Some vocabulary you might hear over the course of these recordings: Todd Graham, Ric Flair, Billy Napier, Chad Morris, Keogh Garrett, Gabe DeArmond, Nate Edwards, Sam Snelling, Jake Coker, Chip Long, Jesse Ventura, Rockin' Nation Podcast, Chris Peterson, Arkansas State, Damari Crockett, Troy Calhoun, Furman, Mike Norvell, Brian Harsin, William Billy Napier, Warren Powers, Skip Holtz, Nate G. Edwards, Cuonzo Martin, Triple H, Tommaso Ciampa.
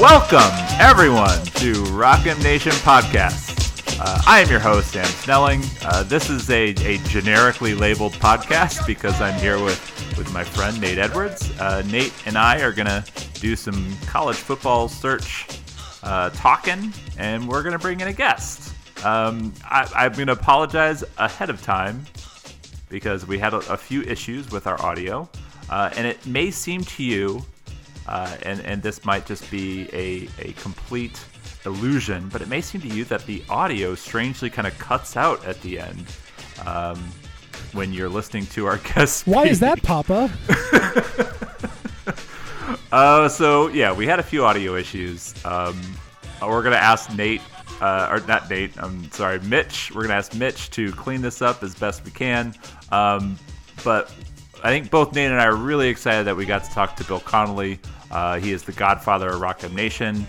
Welcome, everyone, to Rockin' Nation Podcast. I am your host, Sam Snelling. This is a generically labeled podcast because I'm here with my friend Nate Edwards. Nate and I are going to do some college football search talking, and we're going to bring in a guest. I'm going to apologize ahead of time because we had a few issues with our audio, and it may seem to you, and this might just be a complete illusion, but it may seem to you that the audio strangely kind of cuts out at the end when you're listening to our guest speak. Why is that, Papa? So yeah, we had a few audio issues. We're gonna ask Nate, or not Nate, I'm sorry, Mitch. We're gonna ask Mitch to clean this up as best we can. But I think both Nate and I are really excited that we got to talk to Bill Connelly. He is the godfather of Rockin' Nation.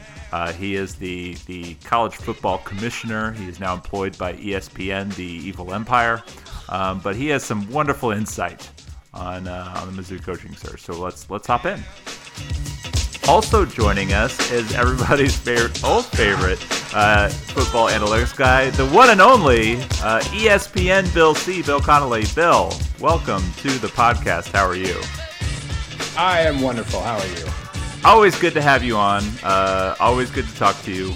He is the college football commissioner. He is now employed by ESPN, the Evil Empire. But he has some wonderful insight on the Mizzou coaching search. So let's hop in. Also joining us is everybody's favorite football analytics guy, the one and only ESPN Bill Connelly. Bill, welcome to the podcast. How are you? I am wonderful. How are you? Always good to have you on. Always good to talk to you.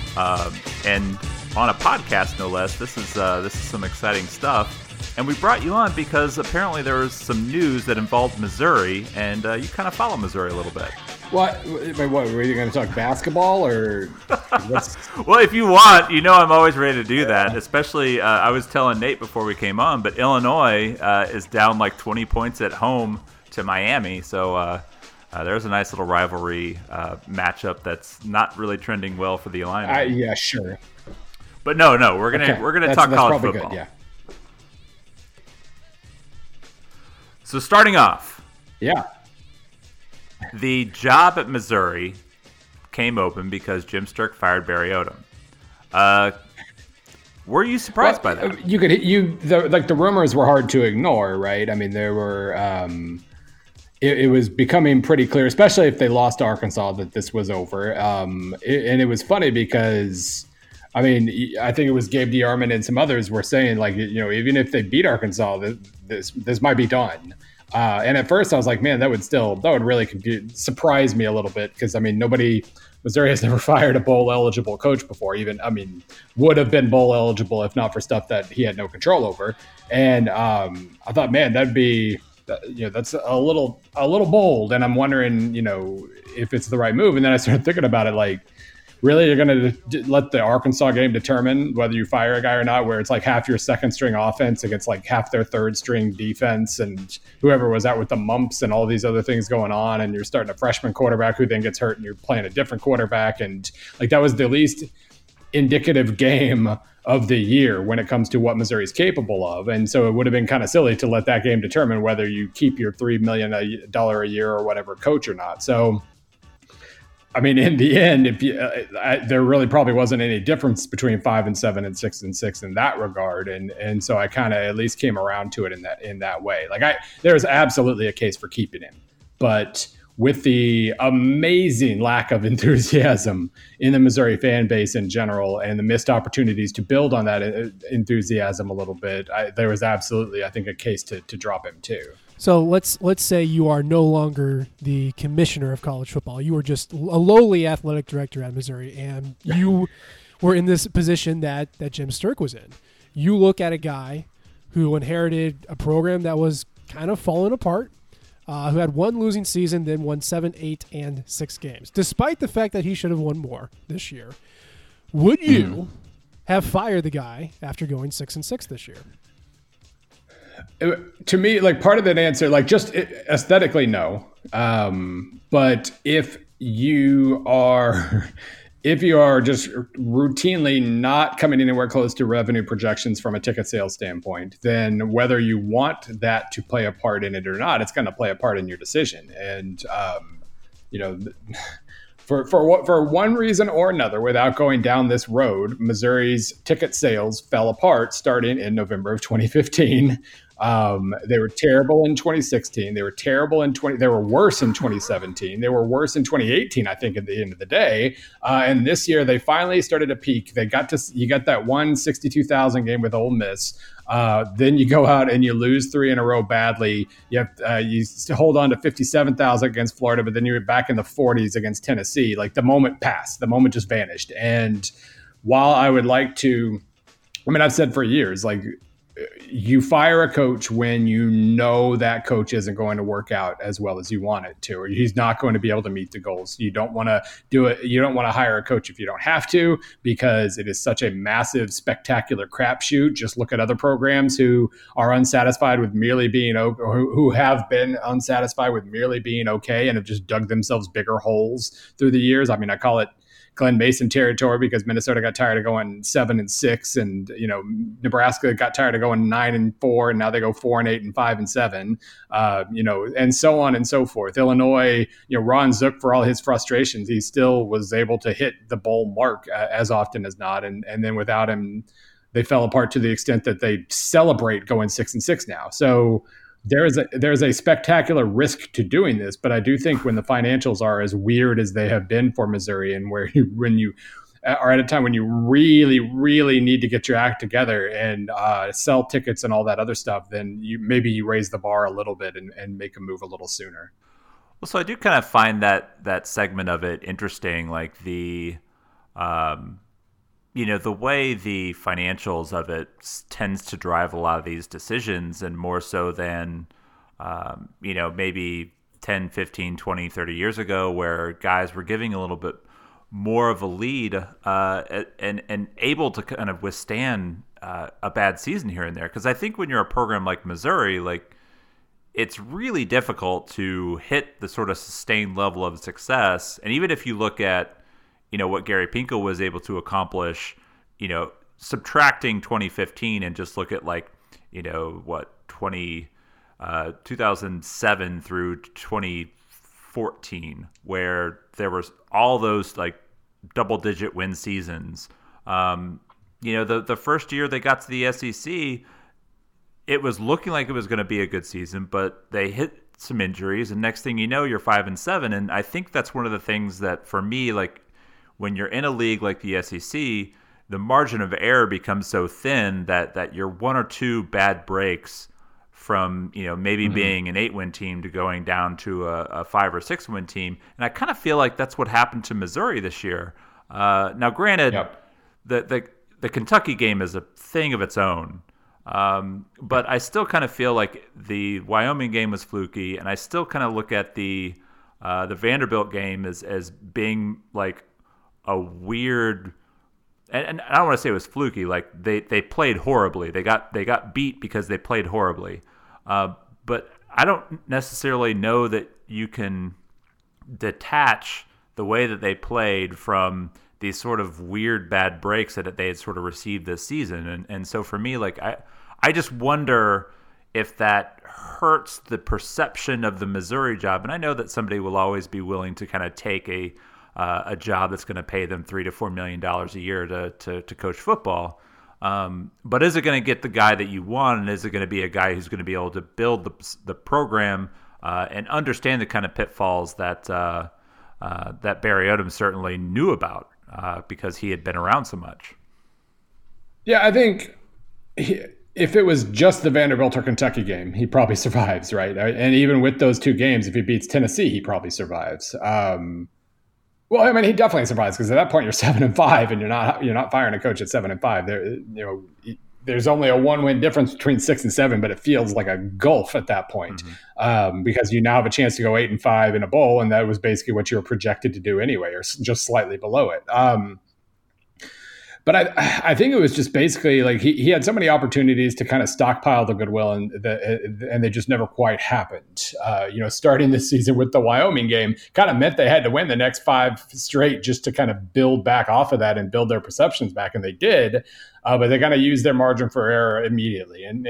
And on a podcast, no less. This is some exciting stuff. And we brought you on because apparently there was some news that involved Missouri, and you kind of follow Missouri a little bit. What were you going to talk basketball or? Well, if you want, I'm always ready to do that. Especially, I was telling Nate before we came on, but Illinois is down like 20 points at home to Miami, so there's a nice little rivalry matchup that's not really trending well for the Illini. Yeah, sure. But no, we're gonna talk college football. Good, yeah. So starting off, yeah, the job at Missouri came open because Jim Sterk fired Barry Odom. Were you surprised by that? The rumors were hard to ignore, right? I mean, there were it was becoming pretty clear, especially if they lost to Arkansas, that this was over. And it was funny because, I mean, I think it was Gabe DeArmond and some others were saying, like, even if they beat Arkansas, this might be done. And at first I was like, man, that would really surprise me a little bit. Because, I mean, Missouri has never fired a bowl-eligible coach before. Would have been bowl-eligible if not for stuff that he had no control over. And I thought, man, that'd be... that's a little bold. And I'm wondering, if it's the right move. And then I started thinking about it, like, really, you're going to let the Arkansas game determine whether you fire a guy or not, where it's like half your second string offense against like half their third string defense and whoever was out with the mumps and all these other things going on. And you're starting a freshman quarterback who then gets hurt and you're playing a different quarterback. And like, that was the least indicative game of the year when it comes to what Missouri is capable of. And so it would have been kind of silly to let that game determine whether you keep your $3 million a year or whatever coach or not. So, I mean, in the end, if you, there really probably wasn't any difference between 5-7 and 6-6 in that regard, and so I kind of at least came around to it in that way. Like, there's absolutely a case for keeping him, but with the amazing lack of enthusiasm in the Missouri fan base in general, and the missed opportunities to build on that enthusiasm a little bit, there was absolutely, I think, a case to drop him too. So let's say you are no longer the commissioner of college football. You were just a lowly athletic director at Missouri, and you were in this position that Jim Sterk was in. You look at a guy who inherited a program that was kind of falling apart, who had one losing season, then won 7, 8, and 6 games, despite the fact that he should have won more this year. Would you have fired the guy after going 6-6 this year? To me, like, part of that answer, like, just aesthetically, no. But if you are just routinely not coming anywhere close to revenue projections from a ticket sales standpoint, then whether you want that to play a part in it or not, it's going to play a part in your decision. And, you know, for one reason or another, without going down this road, Missouri's ticket sales fell apart starting in November of 2015. They were terrible in 2016. They were terrible in They were worse in 2017. They were worse in 2018, I think, at the end of the day. And this year, they finally started to peak. They got to you got that 162,000 game with Ole Miss. Then you go out and you lose 3 in a row badly. You have, you hold on to 57,000 against Florida, but then you're back in the 40s against Tennessee. Like, the moment passed. The moment just vanished. And while I would like to, I mean, I've said for years, like, you fire a coach when you know that coach isn't going to work out as well as you want it to, or he's not going to be able to meet the goals. You don't want to do it. You don't want to hire a coach if you don't have to, because it is such a massive, spectacular crapshoot. Just look at other programs who are unsatisfied with merely being, or who have been unsatisfied with merely being okay and have just dug themselves bigger holes through the years. I mean, I call it Glenn Mason territory, because Minnesota got tired of going 7-6, and, you know, Nebraska got tired of going 9-4, and now they go 4-8 and 5-7, you know, and so on and so forth. Illinois, you know, Ron Zook, for all his frustrations, he still was able to hit the bowl mark as often as not, and then without him, they fell apart to the extent that they celebrate going 6-6 now. So There is a spectacular risk to doing this, but I do think when the financials are as weird as they have been for Missouri, and when you are at a time when you really, really need to get your act together and sell tickets and all that other stuff, then maybe you raise the bar a little bit and make a move a little sooner. Well, so I do kind of find that segment of it interesting, like the you know, the way the financials of it tends to drive a lot of these decisions, and more so than, you know, maybe 10, 15, 20, 30 years ago, where guys were giving a little bit more of a lead and able to kind of withstand a bad season here and there. Because I think when you're a program like Missouri, like, it's really difficult to hit the sort of sustained level of success. And even if you look at, you know, what Gary Pinkel was able to accomplish, you know, subtracting 2015 and just look at, like, you know, what, 2007 through 2014, where there was all those, like, double-digit win seasons. You know, the first year they got to the SEC, it was looking like it was going to be a good season, but they hit some injuries, and next thing you know, you're 5-7. And I think that's one of the things that, for me, like, when you're in a league like the SEC, the margin of error becomes so thin that you're one or two bad breaks from, you know, maybe being an 8-win team to going down to a 5 or 6-win team. And I kind of feel like that's what happened to Missouri this year. Now, granted, the Kentucky game is a thing of its own, but I still kind of feel like the Wyoming game was fluky, and I still kind of look at the Vanderbilt game as being like a weird, and I don't want to say it was fluky. Like, they played horribly. They got beat because they played horribly. But I don't necessarily know that you can detach the way that they played from these sort of weird bad breaks that they had sort of received this season. And so for me, like, I just wonder if that hurts the perception of the Missouri job. And I know that somebody will always be willing to kind of take a job that's going to pay them $3 to $4 million a year to coach football, but is it going to get the guy that you want, and is it going to be a guy who's going to be able to build the program and understand the kind of pitfalls that Barry Odom certainly knew about because he had been around so much? Yeah, I think if it was just the Vanderbilt or Kentucky game, he probably survives, right? And even with those two games, if he beats Tennessee, he probably survives. Well, I mean, he definitely surprised, because at that point you're 7-5, and you're not firing a coach at 7-5. There, you know, there's only a one-win difference between 6 and 7, but it feels like a gulf at that point, because you now have a chance to go 8 and 5 in a bowl, and that was basically what you were projected to do anyway, or just slightly below it. But I think it was just basically like he had so many opportunities to kind of stockpile the goodwill, and they just never quite happened. Starting this season with the Wyoming game kind of meant they had to win the next 5 straight just to kind of build back off of that and build their perceptions back, and they did. But they kind of used their margin for error immediately. And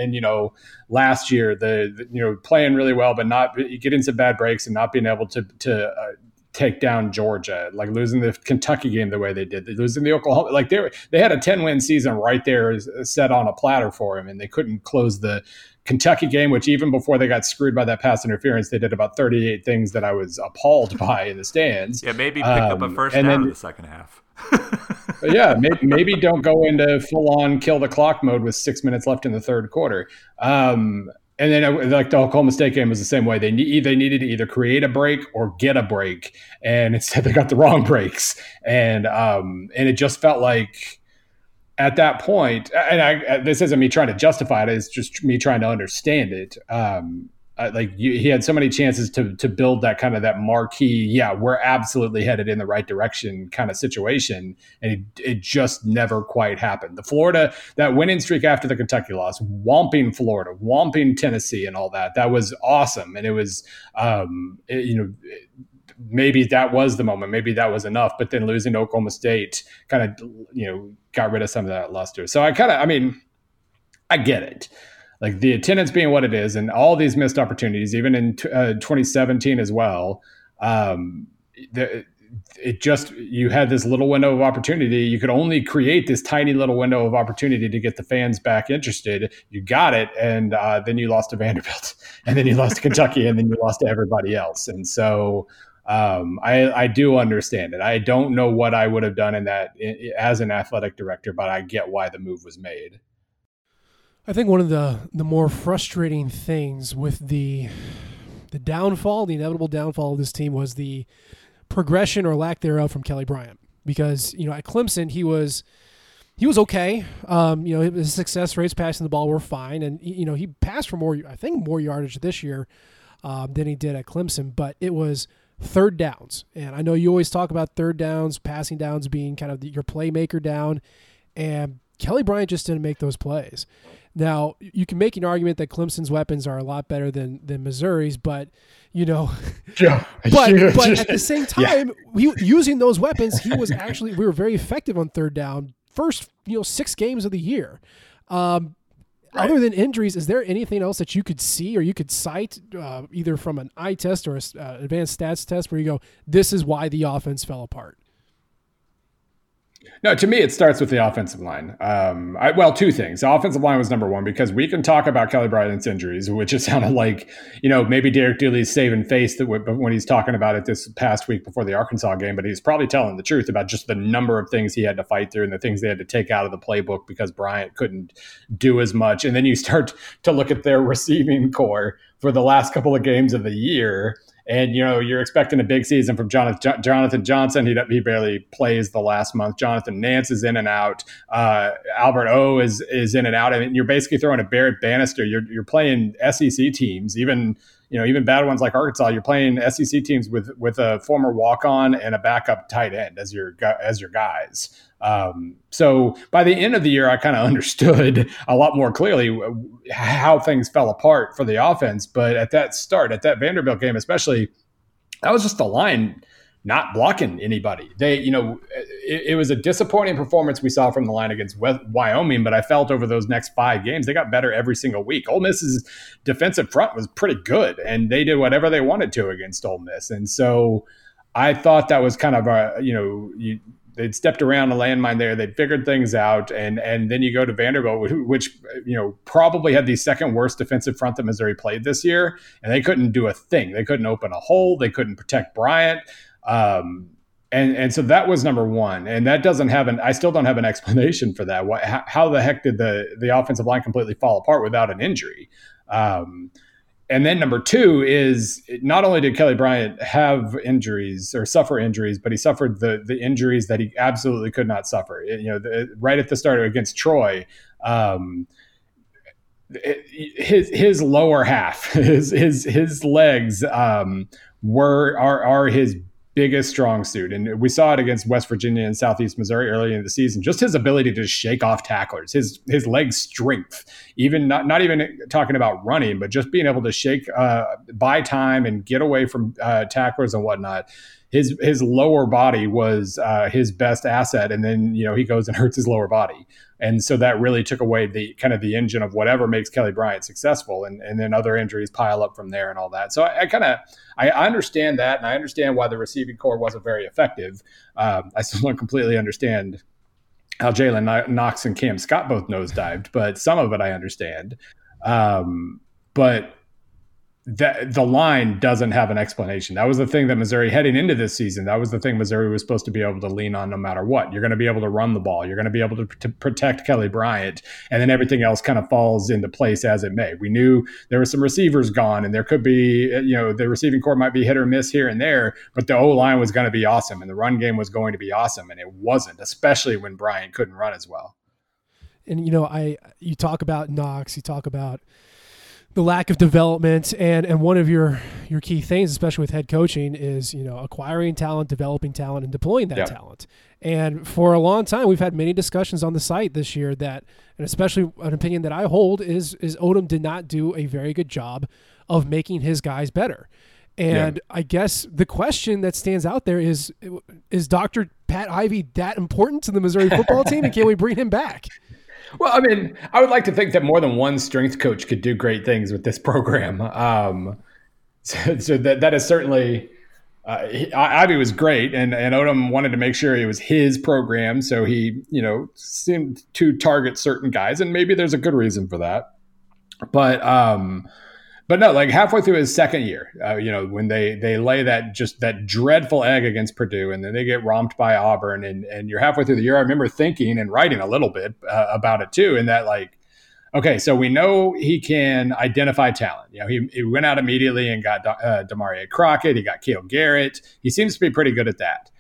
last year, the playing really well, but not getting some bad breaks and not being able to take down Georgia, like losing the Kentucky game the way they did, losing the Oklahoma, like they had a 10-win season right there set on a platter for him, and they couldn't close the Kentucky game, which even before they got screwed by that pass interference, they did about 38 things that I was appalled by in the stands. Yeah, maybe pick up a first down in the second half. Yeah, maybe don't go into full-on kill the clock mode with 6 minutes left in the third quarter. And then, like, the Oklahoma State game was the same way. They needed to either create a break or get a break, and instead they got the wrong breaks. And it just felt like at that point, and this isn't me trying to justify it; it's just me trying to understand it. He had so many chances to build that kind of that marquee, yeah, we're absolutely headed in the right direction kind of situation, and it just never quite happened. The Florida, that winning streak after the Kentucky loss, whomping Florida, whomping Tennessee and all that, that was awesome. And it was, maybe that was the moment, maybe that was enough, but then losing to Oklahoma State kind of, got rid of some of that luster. So I get it. Like the attendance being what it is, and all these missed opportunities, even in 2017 as well, you had this little window of opportunity. You could only create this tiny little window of opportunity to get the fans back interested. You got it, and then you lost to Vanderbilt, and then you lost to Kentucky, and then you lost to everybody else. And so I do understand it. I don't know what I would have done in that as an athletic director, but I get why the move was made. I think one of the more frustrating things with the inevitable downfall of this team was the progression or lack thereof from Kelly Bryant. Because, at Clemson, he was okay. His success rates passing the ball were fine. And, he passed for more yardage this year than he did at Clemson. But it was third downs. And I know you always talk about third downs, passing downs being kind of your playmaker down. And Kelly Bryant just didn't make those plays. Now, you can make an argument that Clemson's weapons are a lot better than Missouri's, but, Yeah. But at the same time, using those weapons, we were very effective on third down. First, 6 games of the year. Right. Other than injuries, is there anything else that you could see or you could cite, either from an eye test or an advanced stats test, where you go, this is why the offense fell apart? No, to me, it starts with the offensive line. 2 things. The offensive line was number 1, because we can talk about Kelly Bryant's injuries, which it sounded like, maybe Derek Dooley's saving face that when he's talking about it this past week before the Arkansas game, but he's probably telling the truth about just the number of things he had to fight through and the things they had to take out of the playbook because Bryant couldn't do as much. And then you start to look at their receiving core for the last couple of games of the year. And, you're expecting a big season from Jonathan Johnson. He barely plays the last month. Jonathan Nance is in and out. Albert O is in and out. I mean, you're basically throwing a Barrett Bannister. You're playing SEC teams, even bad ones like Arkansas. You're playing SEC teams with a former walk-on and a backup tight end as your guys. So by the end of the year, I kind of understood a lot more clearly how things fell apart for the offense. But at that Vanderbilt game, especially, that was just the line not blocking anybody. It was a disappointing performance we saw from the line against Wyoming, but I felt over those next 5 games, they got better every single week. Ole Miss's defensive front was pretty good, and they did whatever they wanted to against Ole Miss. And so I thought that was kind of they'd stepped around a landmine there. They'd figured things out. And then you go to Vanderbilt, which, probably had the second worst defensive front that Missouri played this year. And they couldn't do a thing. They couldn't open a hole. They couldn't protect Bryant. And so that was number 1. And that doesn't have I still don't have an explanation for that. How the heck did the offensive line completely fall apart without an injury? And then number two is, not only did Kelly Bryant have injuries or suffer injuries, but he suffered the injuries that he absolutely could not suffer. You know, right at the start against Troy, his lower half, his legs are his biggest strong suit. And we saw it against West Virginia and Southeast Missouri early in the season, just his ability to shake off tacklers, his leg strength, even not even talking about running, but just being able to shake by time and get away from tacklers and whatnot. His lower body was his best asset. And then, you know, he goes and hurts his lower body. And so that really took away the kind of the engine of whatever makes Kelly Bryant successful. And then other injuries pile up from there and all that. So I understand that. And I understand why the receiving core wasn't very effective. I still don't completely understand how Jalen Knox and Cam Scott both nosedived, but some of it I understand. But the line doesn't have an explanation. That was the thing that Missouri, heading into this season, that was the thing Missouri was supposed to be able to lean on no matter what. You're going to be able to run the ball. You're going to be able to protect Kelly Bryant, and then everything else kind of falls into place as it may. We knew there were some receivers gone, and there could be, you know, the receiving corps might be hit or miss here and there, but the O-line was going to be awesome, and the run game was going to be awesome, and it wasn't, especially when Bryant couldn't run as well. And, you know, you talk about Knox, you talk about the lack of development, and one of your key things, especially with head coaching, is, you know, acquiring talent, developing talent, and deploying that talent. And for a long time, we've had many discussions on the site this year that, and especially an opinion that I hold is Odom did not do a very good job of making his guys better. And I guess the question that stands out there is Dr. Pat Ivey that important to the Missouri football team, and can we bring him back? Well, I mean, I would like to think that more than one strength coach could do great things with this program. So that is certainly Ivey was great, and Odom wanted to make sure it was his program. So he, you know, seemed to target certain guys, and maybe there's a good reason for that. But no, like halfway through his second year, you know, when they lay that dreadful egg against Purdue, and then they get romped by Auburn, and you're halfway through the year. I remember thinking and writing a little bit about it too, in that, like, okay, so we know he can identify talent. You know, he went out immediately and got Damari Crockett. He got Keogh Garrett. He seems to be pretty good at that.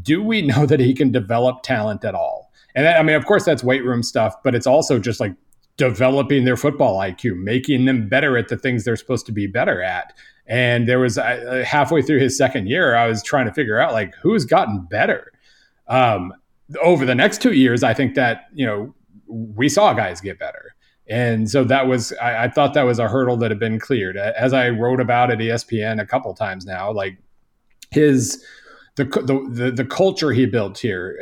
Do we know that he can develop talent at all? And that, I mean, of course, that's weight room stuff, but it's also just like developing their football IQ, making them better at the things they're supposed to be better at. And there was halfway through his second year, I was trying to figure out, like, who's gotten better over the next 2 years. I think that, you know, we saw guys get better. And so that was, I thought that was a hurdle that had been cleared. As I wrote about at ESPN a couple times now, like the culture he built here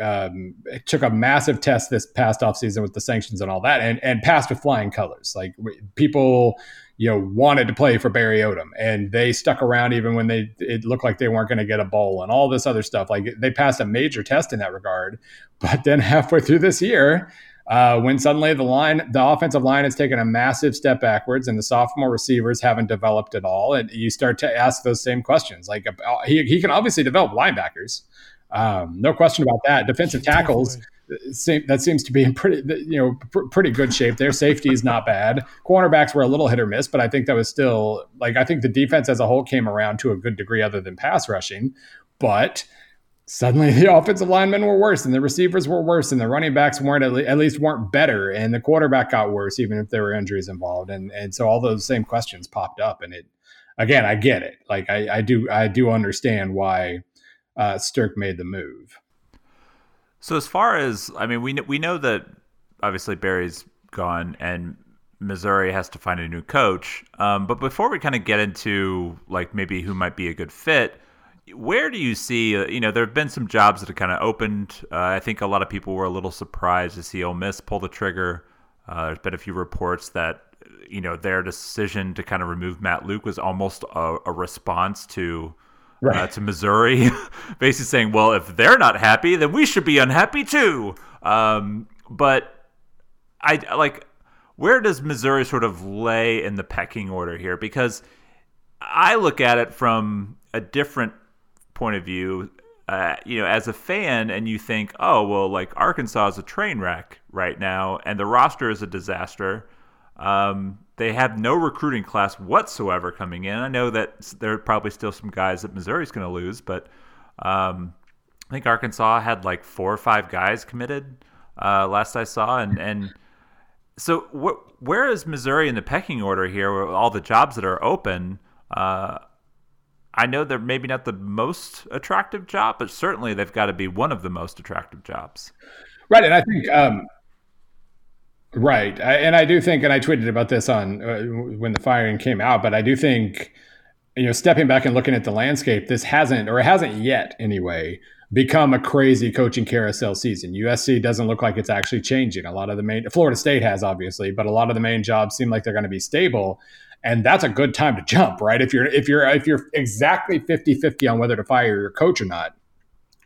it took a massive test this past offseason with the sanctions and all that, and passed with flying colors. Like people, you know, wanted to play for Barry Odom, and they stuck around even when it looked like they weren't going to get a bowl and all this other stuff. Like they passed a major test in that regard. But then halfway through this year, when suddenly the offensive line has taken a massive step backwards, and the sophomore receivers haven't developed at all, and you start to ask those same questions. Like he can obviously develop linebackers, no question about that. Defensive tackles, that seems to be in pretty good shape. Their safety is not bad. Cornerbacks were a little hit or miss, but I think that was still like I think the defense as a whole came around to a good degree, other than pass rushing, but. Suddenly the offensive linemen were worse, and the receivers were worse, and the running backs weren't better, and the quarterback got worse, even if there were injuries involved. And so all those same questions popped up. And it, again, I get it. Like I do understand why Sterk made the move. So as far as, I mean, we know that obviously Barry's gone and Missouri has to find a new coach. But before we kind of get into like maybe who might be a good fit, where do you see, you know, there have been some jobs that have kind of opened. I think a lot of people were a little surprised to see Ole Miss pull the trigger. There's been a few reports that, you know, their decision to kind of remove Matt Luke was almost a response to Missouri, basically saying, well, if they're not happy, then we should be unhappy too. But I like, where does Missouri sort of lay in the pecking order here? Because I look at it from a different point of view, you know, as a fan, and you think, oh, well, like Arkansas is a train wreck right now, and the roster is a disaster. They have no recruiting class whatsoever coming in. I know that there are probably still some guys that Missouri's going to lose, but I think Arkansas had like 4 or 5 guys committed last I saw. And so where is Missouri in the pecking order here with all the jobs that are open? I know they're maybe not the most attractive job, but certainly they've got to be one of the most attractive jobs. Right, and I think I do think, and I tweeted about this on when the firing came out, but I do think, stepping back and looking at the landscape, this hasn't, or it hasn't yet anyway, become a crazy coaching carousel season. USC doesn't look like it's actually changing. A lot of the main, Florida State has obviously, but a lot of the main jobs seem like they're going to be stable, and that's a good time to jump, right? If you're exactly 50-50 on whether to fire your coach or not.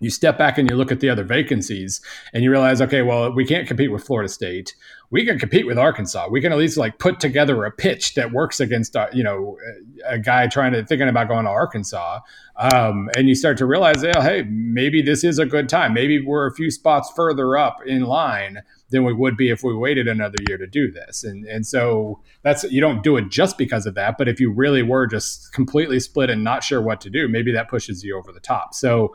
You step back and you look at the other vacancies and you realize, okay, well, we can't compete with Florida State. We can compete with Arkansas. We can at least put together a pitch that works against, a guy thinking about going to Arkansas. And you start to realize, oh, hey, maybe this is a good time. Maybe we're a few spots further up in line than we would be if we waited another year to do this. And so you don't do it just because of that. But if you really were just completely split and not sure what to do, maybe that pushes you over the top. So,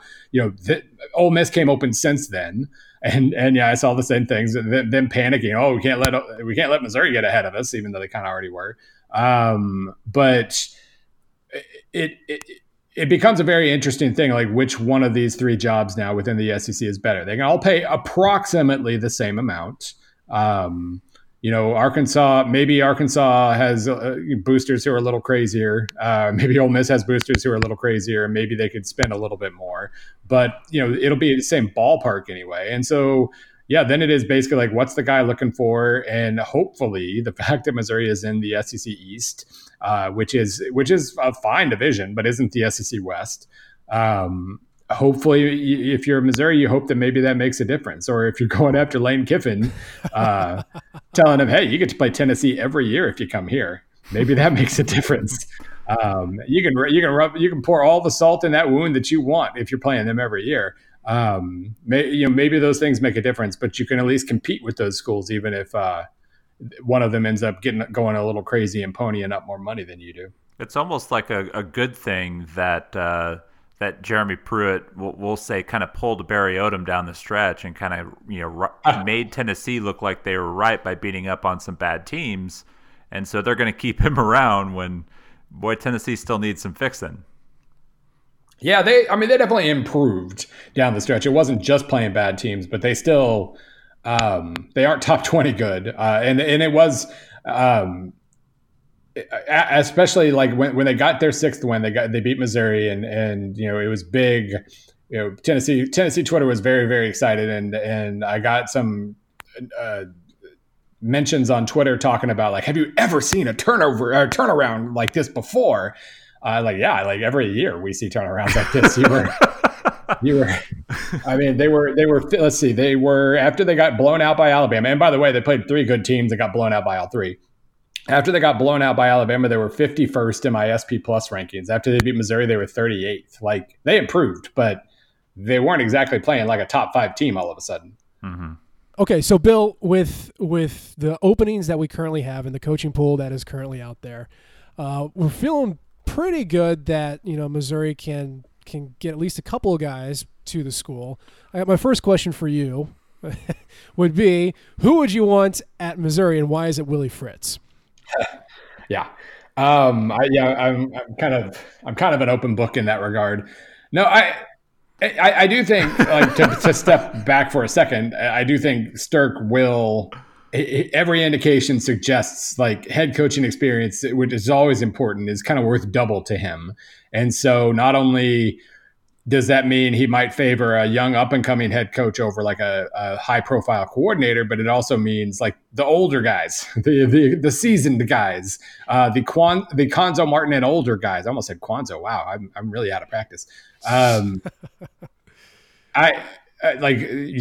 Ole Miss came open since then. And yeah, I saw the same things. Them panicking. Oh, we can't let Missouri get ahead of us, even though they kind of already were. But it becomes a very interesting thing, like which one of these 3 jobs now within the SEC is better. They can all pay approximately the same amount. Arkansas has boosters who are a little crazier. Maybe Ole Miss has boosters who are a little crazier. Maybe they could spend a little bit more. But, it'll be the same ballpark anyway. And so, yeah, then it is basically like, what's the guy looking for? And hopefully the fact that Missouri is in the SEC East, which is a fine division, but isn't the SEC West. Hopefully, if you're Missouri, you hope that maybe that makes a difference. Or if you're going after Lane Kiffin, telling him, hey, you get to play Tennessee every year if you come here. Maybe that makes a difference. You can pour all the salt in that wound that you want if you're playing them every year. Maybe those things make a difference, but you can at least compete with those schools, even if one of them ends up going a little crazy and ponying up more money than you do. It's almost like a good thing that that Jeremy Pruitt, we'll say, kind of pulled Barry Odom down the stretch and kind of made Tennessee look like they were right by beating up on some bad teams, and so they're going to keep him around when Tennessee still needs some fixing. Yeah, they definitely improved down the stretch. It wasn't just playing bad teams, but they still they aren't top 20 good. And it was especially like when they got their 6th win, they beat Missouri and it was big. Tennessee Twitter was very, very excited and I got some mentions on Twitter talking about like, have you ever seen a turnover or turnaround like this before? Every year we see turnarounds like this. They were after they got blown out by Alabama. And by the way, they played 3 good teams that got blown out by all 3. After they got blown out by Alabama, they were 51st in my SP Plus rankings. After they beat Missouri, they were 38th. Like, they improved, but they weren't exactly playing like a top 5 team all of a sudden. Mm-hmm. Okay, so Bill, with the openings that we currently have in the coaching pool that is currently out there, we're feeling pretty good that Missouri can get at least a couple of guys to the school. My first question for you would be, who would you want at Missouri, and why is it Willie Fritz? I'm kind of an open book in that regard. No, I do think, like, to step back for a second, I do think Sterk will. Every indication suggests like head coaching experience, which is always important, is kind of worth double to him. And so not only does that mean he might favor a young up and coming head coach over like a high profile coordinator, but it also means like the older guys, the seasoned guys, the Cuonzo Martin and older guys. I almost said Cuonzo. Wow. I'm really out of practice.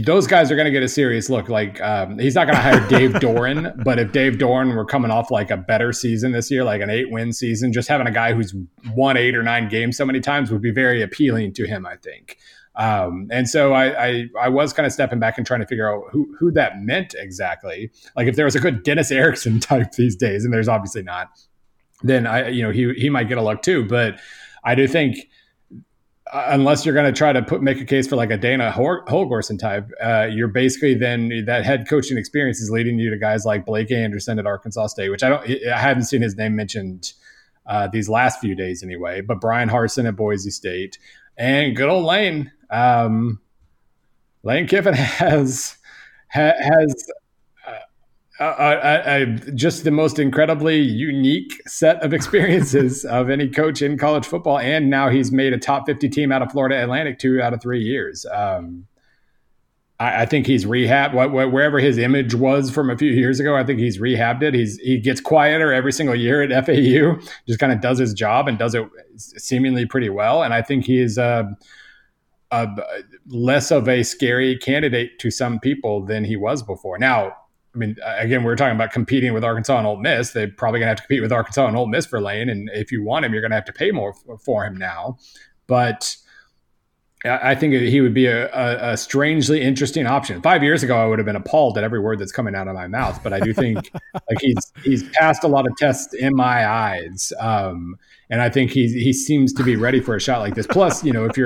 Those guys are going to get a serious look. Like, he's not going to hire Dave Doran, but if Dave Doran were coming off like a better season this year, like an 8-win season, just having a guy who's won 8 or 9 games so many times would be very appealing to him, I think. And so I was kind of stepping back and trying to figure out who that meant exactly. Like if there was a good Dennis Erickson type these days, and there's obviously not, then he might get a look too. But I do think unless you're going to try to make a case for like a Dana Holgorsen type, you're basically then that head coaching experience is leading you to guys like Blake Anderson at Arkansas State, which I haven't seen his name mentioned these last few days anyway, but Brian Harsin at Boise State and good old Lane. Lane Kiffin has just the most incredibly unique set of experiences of any coach in college football. And now he's made a top 50 team out of Florida Atlantic 2 out of 3 years. I think he's rehabbed wherever his image was from a few years ago. I think he's rehabbed it. He gets quieter every single year at FAU, just kind of does his job and does it seemingly pretty well. And I think he is less of a scary candidate to some people than he was before. Now, I mean, again, we're talking about competing with Arkansas and Ole Miss. They're probably going to have to compete with Arkansas and Ole Miss for Lane. And if you want him, you're going to have to pay more for him now. But I think he would be a strangely interesting option. 5 years ago, I would have been appalled at every word that's coming out of my mouth. But I do think like he's passed a lot of tests in my eyes. And I think he seems to be ready for a shot like this. Plus, if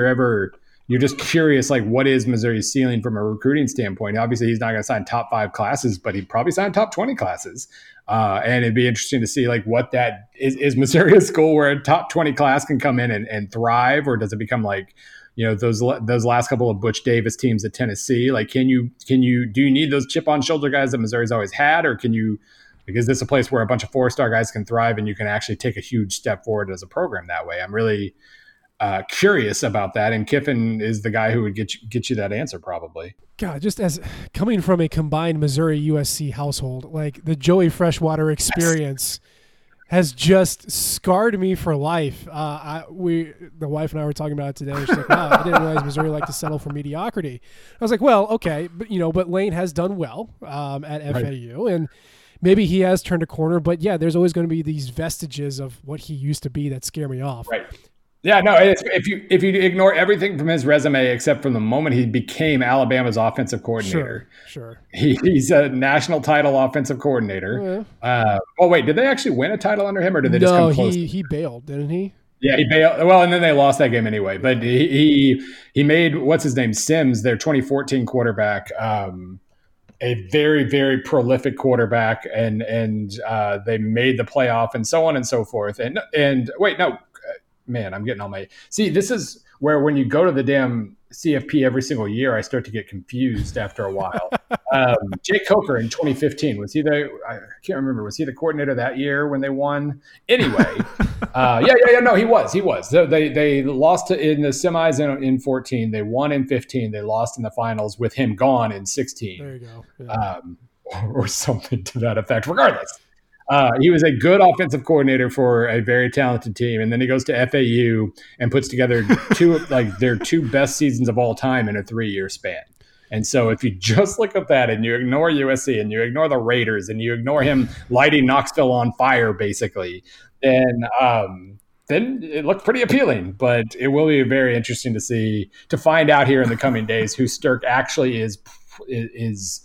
you're just curious, like, what is Missouri's ceiling from a recruiting standpoint? Obviously, he's not going to sign top 5 classes, but he'd probably sign top 20 classes. And it'd be interesting to see, like, what that is. Is Missouri a school where a top 20 class can come in and thrive? Or does it become like, those last couple of Butch Davis teams at Tennessee? Like, do you need those chip on shoulder guys that Missouri's always had? Or is this a place where a bunch of 4-star guys can thrive and you can actually take a huge step forward as a program that way? I'm really curious about that, and Kiffin is the guy who would get you that answer probably. God, just as coming from a combined Missouri USC household, like the Joey Freshwater experience has just scarred me for life. The wife and I were talking about it today. She's like, wow, I didn't realize Missouri liked to settle for mediocrity. I was like, well, okay, but Lane has done well at FAU, right. And maybe he has turned a corner, but yeah, there's always going to be these vestiges of what he used to be that scare me off. Right. Yeah, no, if you ignore everything from his resume except from the moment he became Alabama's offensive coordinator. Sure. He's a national title offensive coordinator. Yeah. Did they actually win a title under him, or did they just come close? No, he bailed, didn't he? Yeah, he bailed. Well, and then they lost that game anyway. But he made, what's his name, Sims, their 2014 quarterback, a very, very prolific quarterback, and they made the playoff and so on and so forth. Man, I'm getting all my – see, this is where when you go to the damn CFP every single year, I start to get confused after a while. Jake Coker in 2015, was he the – I can't remember. Was he the coordinator that year when they won? Anyway, no, he was. They lost in the semis in 14. They won in 15. They lost in the finals with him gone in 16. There you go. Yeah. Or something to that effect. Regardless. He was a good offensive coordinator for a very talented team. And then he goes to FAU and puts together their 2 best seasons of all time in a 3-year span. And so if you just look at that and you ignore USC and you ignore the Raiders and you ignore him lighting Knoxville on fire, basically, then it looked pretty appealing. But it will be very interesting to find out here in the coming days who Sterk actually is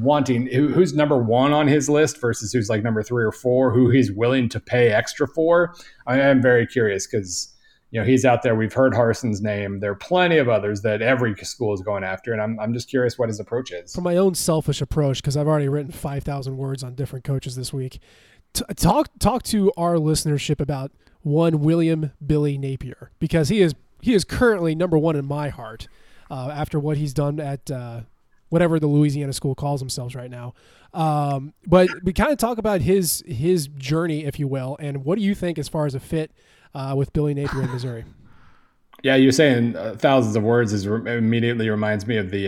wanting, who's number 1 on his list versus who's like number 3 or 4, who he's willing to pay extra for. I am very curious because he's out there. We've heard Harsin's name. There are plenty of others that every school is going after, and I'm just curious what his approach is. From my own selfish approach, because I've already written 5,000 words on different coaches this week. Talk to our listenership about one William Billy Napier, because he is currently number 1 in my heart after what he's done at. Whatever the Louisiana school calls themselves right now. But we kind of talk about his journey, if you will, and what do you think as far as a fit with Billy Napier in Missouri? Yeah, you're saying thousands of words immediately reminds me of the,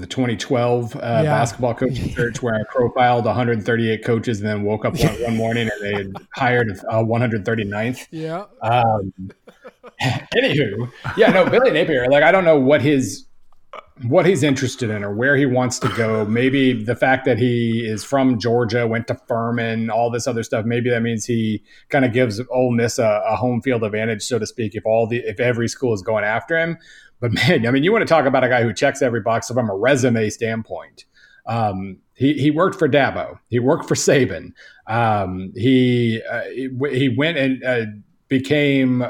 2012 basketball coaching search where I profiled 138 coaches and then woke up one morning and they had hired 139th. Yeah. Anywho, Billy Napier, like I don't know what his – what he's interested in or where he wants to go. Maybe the fact that he is from Georgia, went to Furman, all this other stuff. Maybe that means he kind of gives Ole Miss a home field advantage, so to speak, if every school is going after him. But man, I mean, you want to talk about a guy who checks every box from a resume standpoint. He worked for Dabo. He worked for Saban. He went and became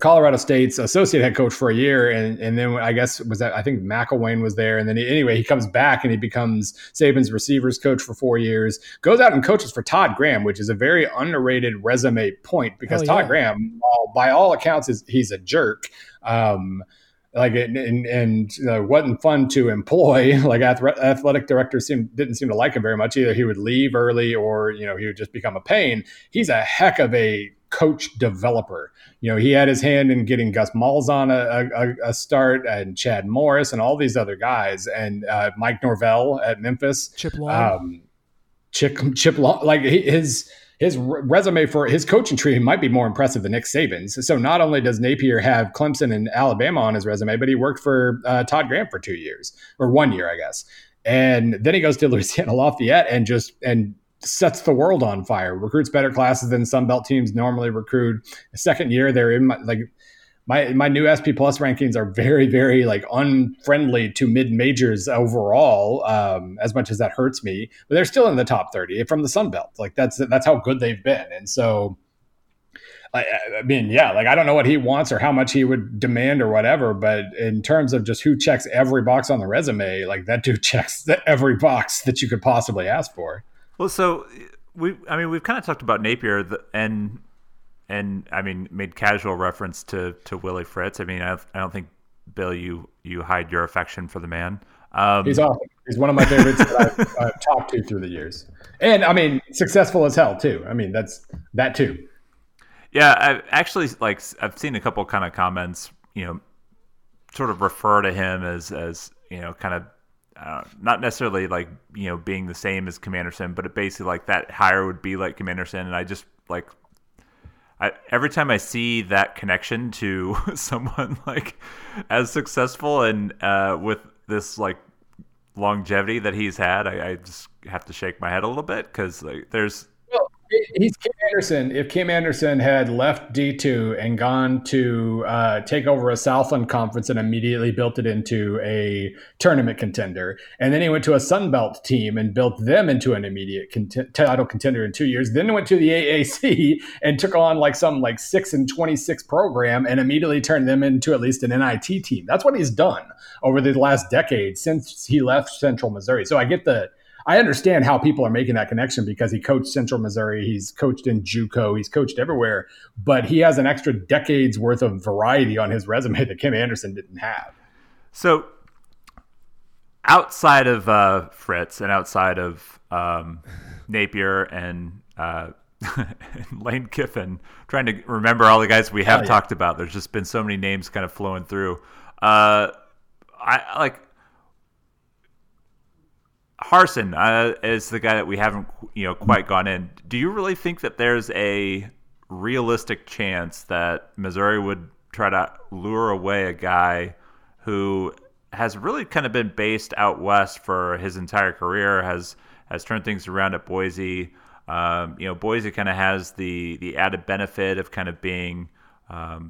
Colorado State's associate head coach for a year, and then I guess I think McElwain was there, and then he comes back and he becomes Saban's receivers coach for 4 years, goes out and coaches for Todd Graham, which is a very underrated resume point because Todd Graham, by all accounts, he's a jerk. Wasn't fun to employ. Athletic directors didn't seem to like him very much either. He would leave early, or he would just become a pain. He's a heck of a coach developer. He had his hand in getting Gus Malzahn a start, and Chad Morris, and all these other guys, and Mike Norvell at Memphis, Chip Long, Chip Long. His resume for his coaching tree might be more impressive than Nick Saban's. So not only does Napier have Clemson and Alabama on his resume, but he worked for Todd Graham for 2 years, or 1 year, I guess. And then he goes to Louisiana Lafayette and sets the world on fire, recruits better classes than Sunbelt teams normally recruit. The second year, they're in my new SP Plus rankings are very, very unfriendly to mid-majors overall, as much as that hurts me. But they're still in the top 30 from the Sun Belt. That's how good they've been. And so, I don't know what he wants or how much he would demand or whatever. But in terms of just who checks every box on the resume, that dude checks every box that you could possibly ask for. Well, so we've kind of talked about Napier and made casual reference to Willie Fritz. I don't think, Bill, you hide your affection for the man. He's awesome. He's one of my favorites that I've talked to through the years. And, successful as hell, too. That's that, too. Yeah, I've actually, I've seen a couple kind of comments, sort of refer to him as kind of not necessarily, being the same as Kim Anderson, but it basically, that hire would be like Kim Anderson. And I just, every time I see that connection to someone as successful and with this longevity that he's had, I just have to shake my head a little bit because there's. Well, he's Kim Anderson. If Kim Anderson had left D2 and gone to take over a Southland conference and immediately built it into a tournament contender, and then he went to a Sunbelt team and built them into an immediate title contender in 2 years, then went to the AAC and took on some 6-26 program and immediately turned them into at least an NIT team. That's what he's done over the last decade since he left Central Missouri. So I understand how people are making that connection because he coached Central Missouri, he's coached in JUCO, he's coached everywhere, but he has an extra decade's worth of variety on his resume that Kim Anderson didn't have. So outside of Fritz and outside of Napier and Lane Kiffin, trying to remember all the guys we have talked about, there's just been so many names kind of flowing through. Harsin is the guy that we haven't, quite gone in. Do you really think that there's a realistic chance that Missouri would try to lure away a guy who has really kind of been based out west for his entire career, has turned things around at Boise? Boise kind of has the added benefit of kind of being, a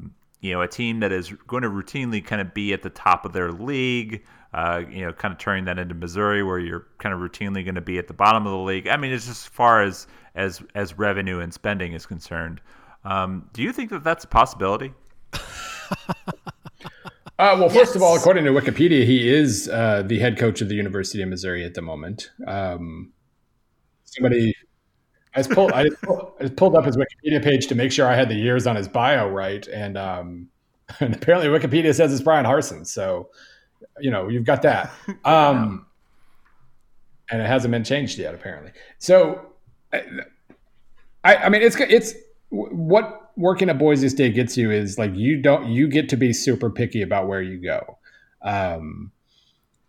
team that is going to routinely kind of be at the top of their league. Kind of turning that into Missouri, where you're kind of routinely going to be at the bottom of the league. It's just as far as revenue and spending is concerned. Do you think that that's a possibility? First of all, according to Wikipedia, he is the head coach of the University of Missouri at the moment. I just pulled up his Wikipedia page to make sure I had the years on his bio right, and apparently Wikipedia says it's Brian Harsin. So. You've got that. And it hasn't been changed yet, apparently. So, it's what working at Boise State gets you is you get to be super picky about where you go.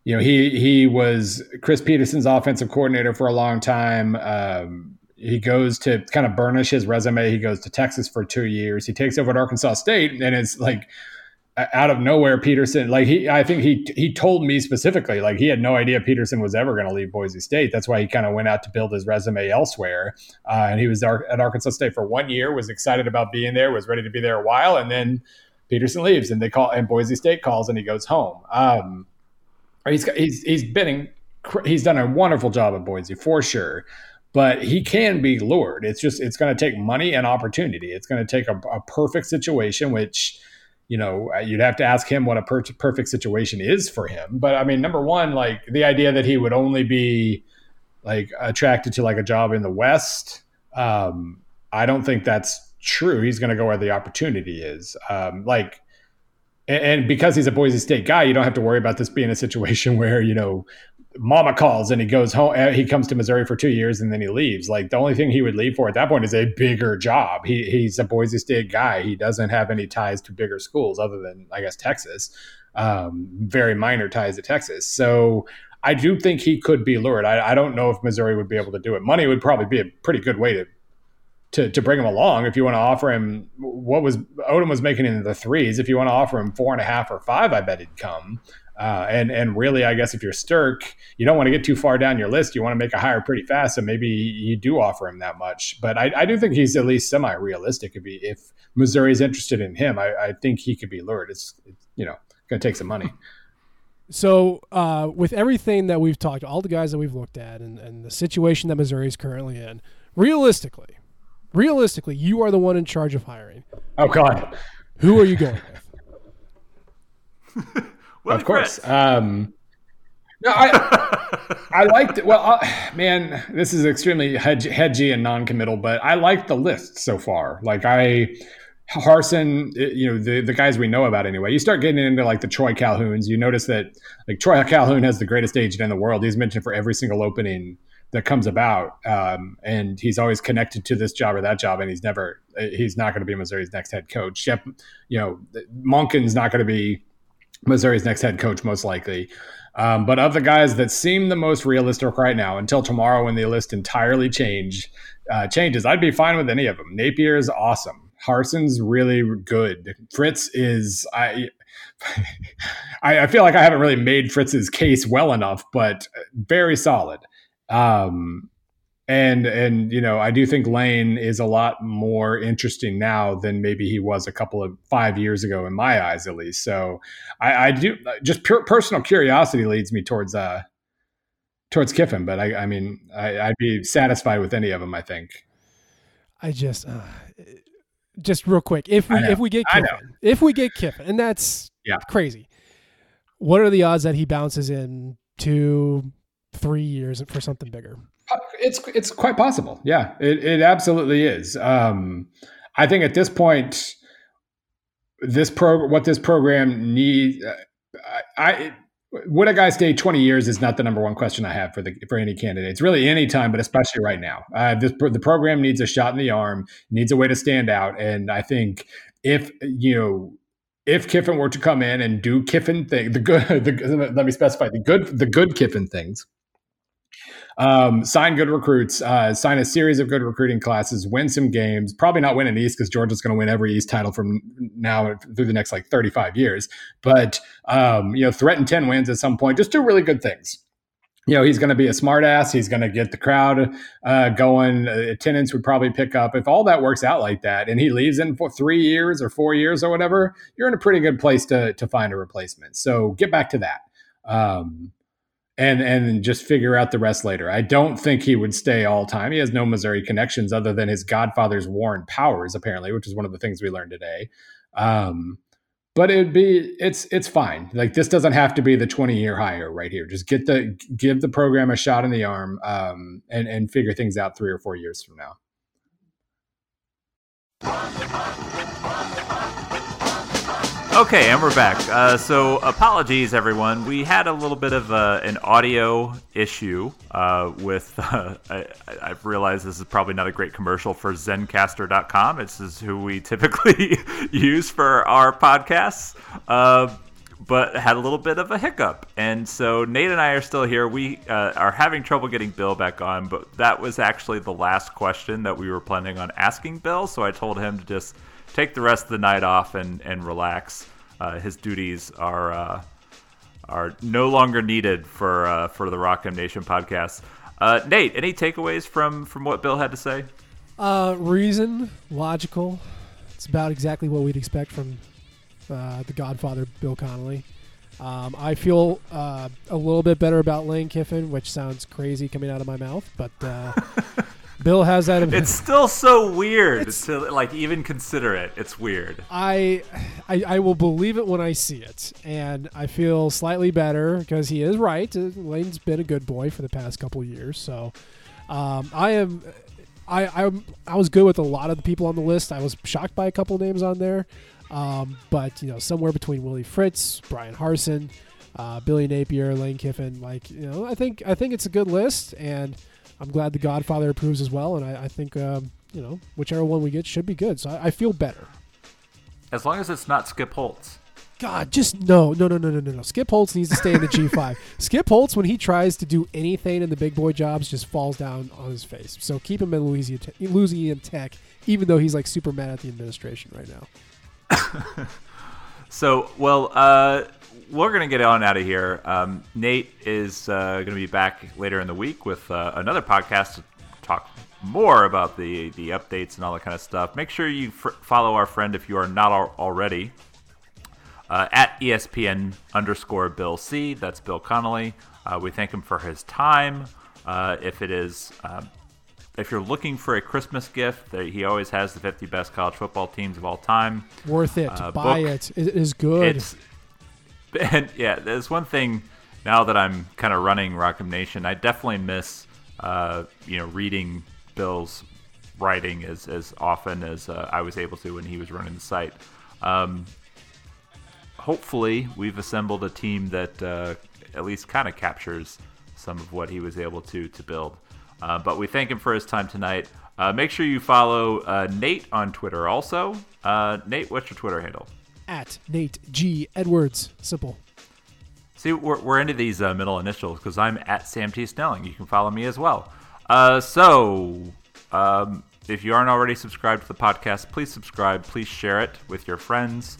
He was Chris Peterson's offensive coordinator for a long time. He goes to kind of burnish his resume. He goes to Texas for 2 years. He takes over at Arkansas State and it's out of nowhere, Peterson, like I think he told me specifically, like he had no idea Peterson was ever going to leave Boise State. That's why he kind of went out to build his resume elsewhere. And he was at Arkansas State for 1 year, was excited about being there, was ready to be there a while. And then Peterson leaves and Boise State calls and he goes home. He's done a wonderful job at Boise for sure, but he can be lured. It's going to take money and opportunity. It's going to take a perfect situation, which, you know, you'd have to ask him what a perfect situation is for him. But I mean, number one, like the idea that he would only be like attracted to like a job in the West. I don't think that's true. He's going to go where the opportunity is. And because he's a Boise State guy, you don't have to worry about this being a situation where, you know, mama calls and he goes home. He comes to Missouri for 2 years and then he leaves. Like the only thing he would leave for at that point is a bigger job. He's a Boise State guy. He doesn't have any ties to bigger schools other than, I guess, Texas, very minor ties to Texas. So I do think he could be lured. I don't know if Missouri would be able to do it. Money would probably be a pretty good way to bring him along. If you want to offer him Odom was making in the threes. If you want to offer him 4.5 or 5, I bet he'd come. And really, I guess if you're Sterk, you don't want to get too far down your list. You want to make a hire pretty fast, so maybe you do offer him that much. But I do think he's at least semi-realistic. If Missouri's interested in him, I think he could be lured. It's you know, going to take some money. So with everything that we've talked, all the guys that we've looked at and the situation that Missouri is currently in, realistically, you are the one in charge of hiring. Oh, God. Who are you going with? Willie of course. Fritz. I liked it. Well, man, this is extremely hedgy and noncommittal, but I liked the list so far. Like Harsin, you know, the guys we know about anyway. You start getting into like the Troy Calhouns. You notice that like Troy Calhoun has the greatest agent in the world. He's mentioned for every single opening that comes about. And he's always connected to this job or that job. And he's not going to be Missouri's next head coach. Yep. You know, Monken's not going to be Missouri's next head coach, most likely. But of the guys that seem the most realistic right now, until tomorrow when the list entirely changes, I'd be fine with any of them. Napier is awesome. Harsin's really good. Fritz is – I feel like I haven't really made Fritz's case well enough, but very solid. And you know, I do think Lane is a lot more interesting now than maybe he was 5 years ago, in my eyes at least. So I do just pure personal curiosity leads me towards Kiffin, but I'd be satisfied with any of them. I think. I just real quick, if we get Kiffin, and that's crazy. What are the odds that he bounces in 2-3 years for something bigger? It's quite possible. Yeah, it absolutely is. I think at this point, what this program needs, would a guy stay 20 years is not the number one question I have for any candidate. It's really any time, but especially right now. The program needs a shot in the arm, needs a way to stand out. And I think if Kiffin were to come in and do Kiffin thing, the good Kiffin things. Sign good recruits, sign a series of good recruiting classes, win some games, probably not win an East because Georgia's going to win every East title from now through the next 35 years. But, you know, threaten 10 wins at some point, just do really good things. You know, he's going to be a smart ass. He's going to get the crowd going. Attendance would probably pick up. If all that works out like that and he leaves in for 3 years or 4 years or whatever, you're in a pretty good place to find a replacement. So get back to that. And just figure out the rest later. I don't think he would stay all time. He has no Missouri connections other than his godfather's Warren Powers, apparently, which is one of the things we learned today. But it's fine. Like this doesn't have to be the 20-year hire right here. Just give the program a shot in the arm, and figure things out 3 or 4 years from now. Okay, and we're back. So apologies, everyone. We had a little bit of an audio issue with I realize this is probably not a great commercial for Zencaster.com. This is who we typically use for our podcasts, but had a little bit of a hiccup. And so Nate and I are still here. We are having trouble getting Bill back on, but that was actually the last question that we were planning on asking Bill. So I told him to just take the rest of the night off and relax. his duties are no longer needed for the Rockin' Nation podcast. Nate, any takeaways from what Bill had to say? Reason, logical. It's about exactly what we'd expect from the Godfather, Bill Connelly. I feel a little bit better about Lane Kiffin, which sounds crazy coming out of my mouth, but Bill has that. It's still so weird to like even consider it. It's weird. I will believe it when I see it, and I feel slightly better because he is right. Lane's been a good boy for the past couple of years, so I was good with a lot of the people on the list. I was shocked by a couple of names on there. But you know, somewhere between Willie Fritz, Brian Harsin, Billy Napier, Lane Kiffin, like, you know, I think it's a good list, and I'm glad the Godfather approves as well. And I think, you know, whichever one we get should be good. So I feel better. As long as it's not Skip Holtz. God, just no. Skip Holtz needs to stay in the G5. Skip Holtz, when he tries to do anything in the big boy jobs, just falls down on his face. So keep him in Louisiana Tech, even though he's like super mad at the administration right now. So, well, we're going to get on out of here. Nate is going to be back later in the week with another podcast to talk more about the updates and all that kind of stuff. Make sure you follow our friend if you are not already at ESPN_Bill C. That's Bill Connelly. We thank him for his time. If you're looking for a Christmas gift, he always has the 50 best college football teams of all time. Worth it. Buy book. It is good. And there's one thing now that I'm kind of running Rockham Nation, I definitely miss reading Bill's writing as often as I was able to when he was running the site. Hopefully, we've assembled a team that at least kind of captures some of what he was able to build. But we thank him for his time tonight. Make sure you follow Nate on Twitter also. Nate, what's your Twitter handle? At Nate G. Edwards. Simple. See, we're into these middle initials because I'm at Sam T. Snelling. You can follow me as well. So if you aren't already subscribed to the podcast, please subscribe. Please share it with your friends.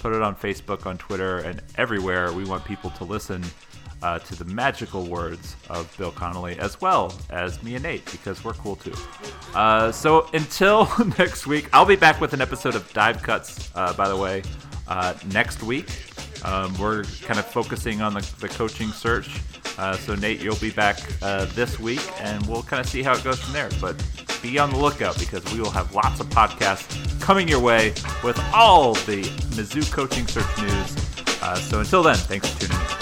Put it on Facebook, on Twitter, and everywhere. We want people to listen to the magical words of Bill Connelly, as well as me and Nate, because we're cool too. So until next week, I'll be back with an episode of Dive Cuts, by the way, next week. We're kind of focusing on the coaching search. So Nate, you'll be back this week, and we'll kind of see how it goes from there. But be on the lookout, because we will have lots of podcasts coming your way with all the Mizzou coaching search news. So until then, thanks for tuning in.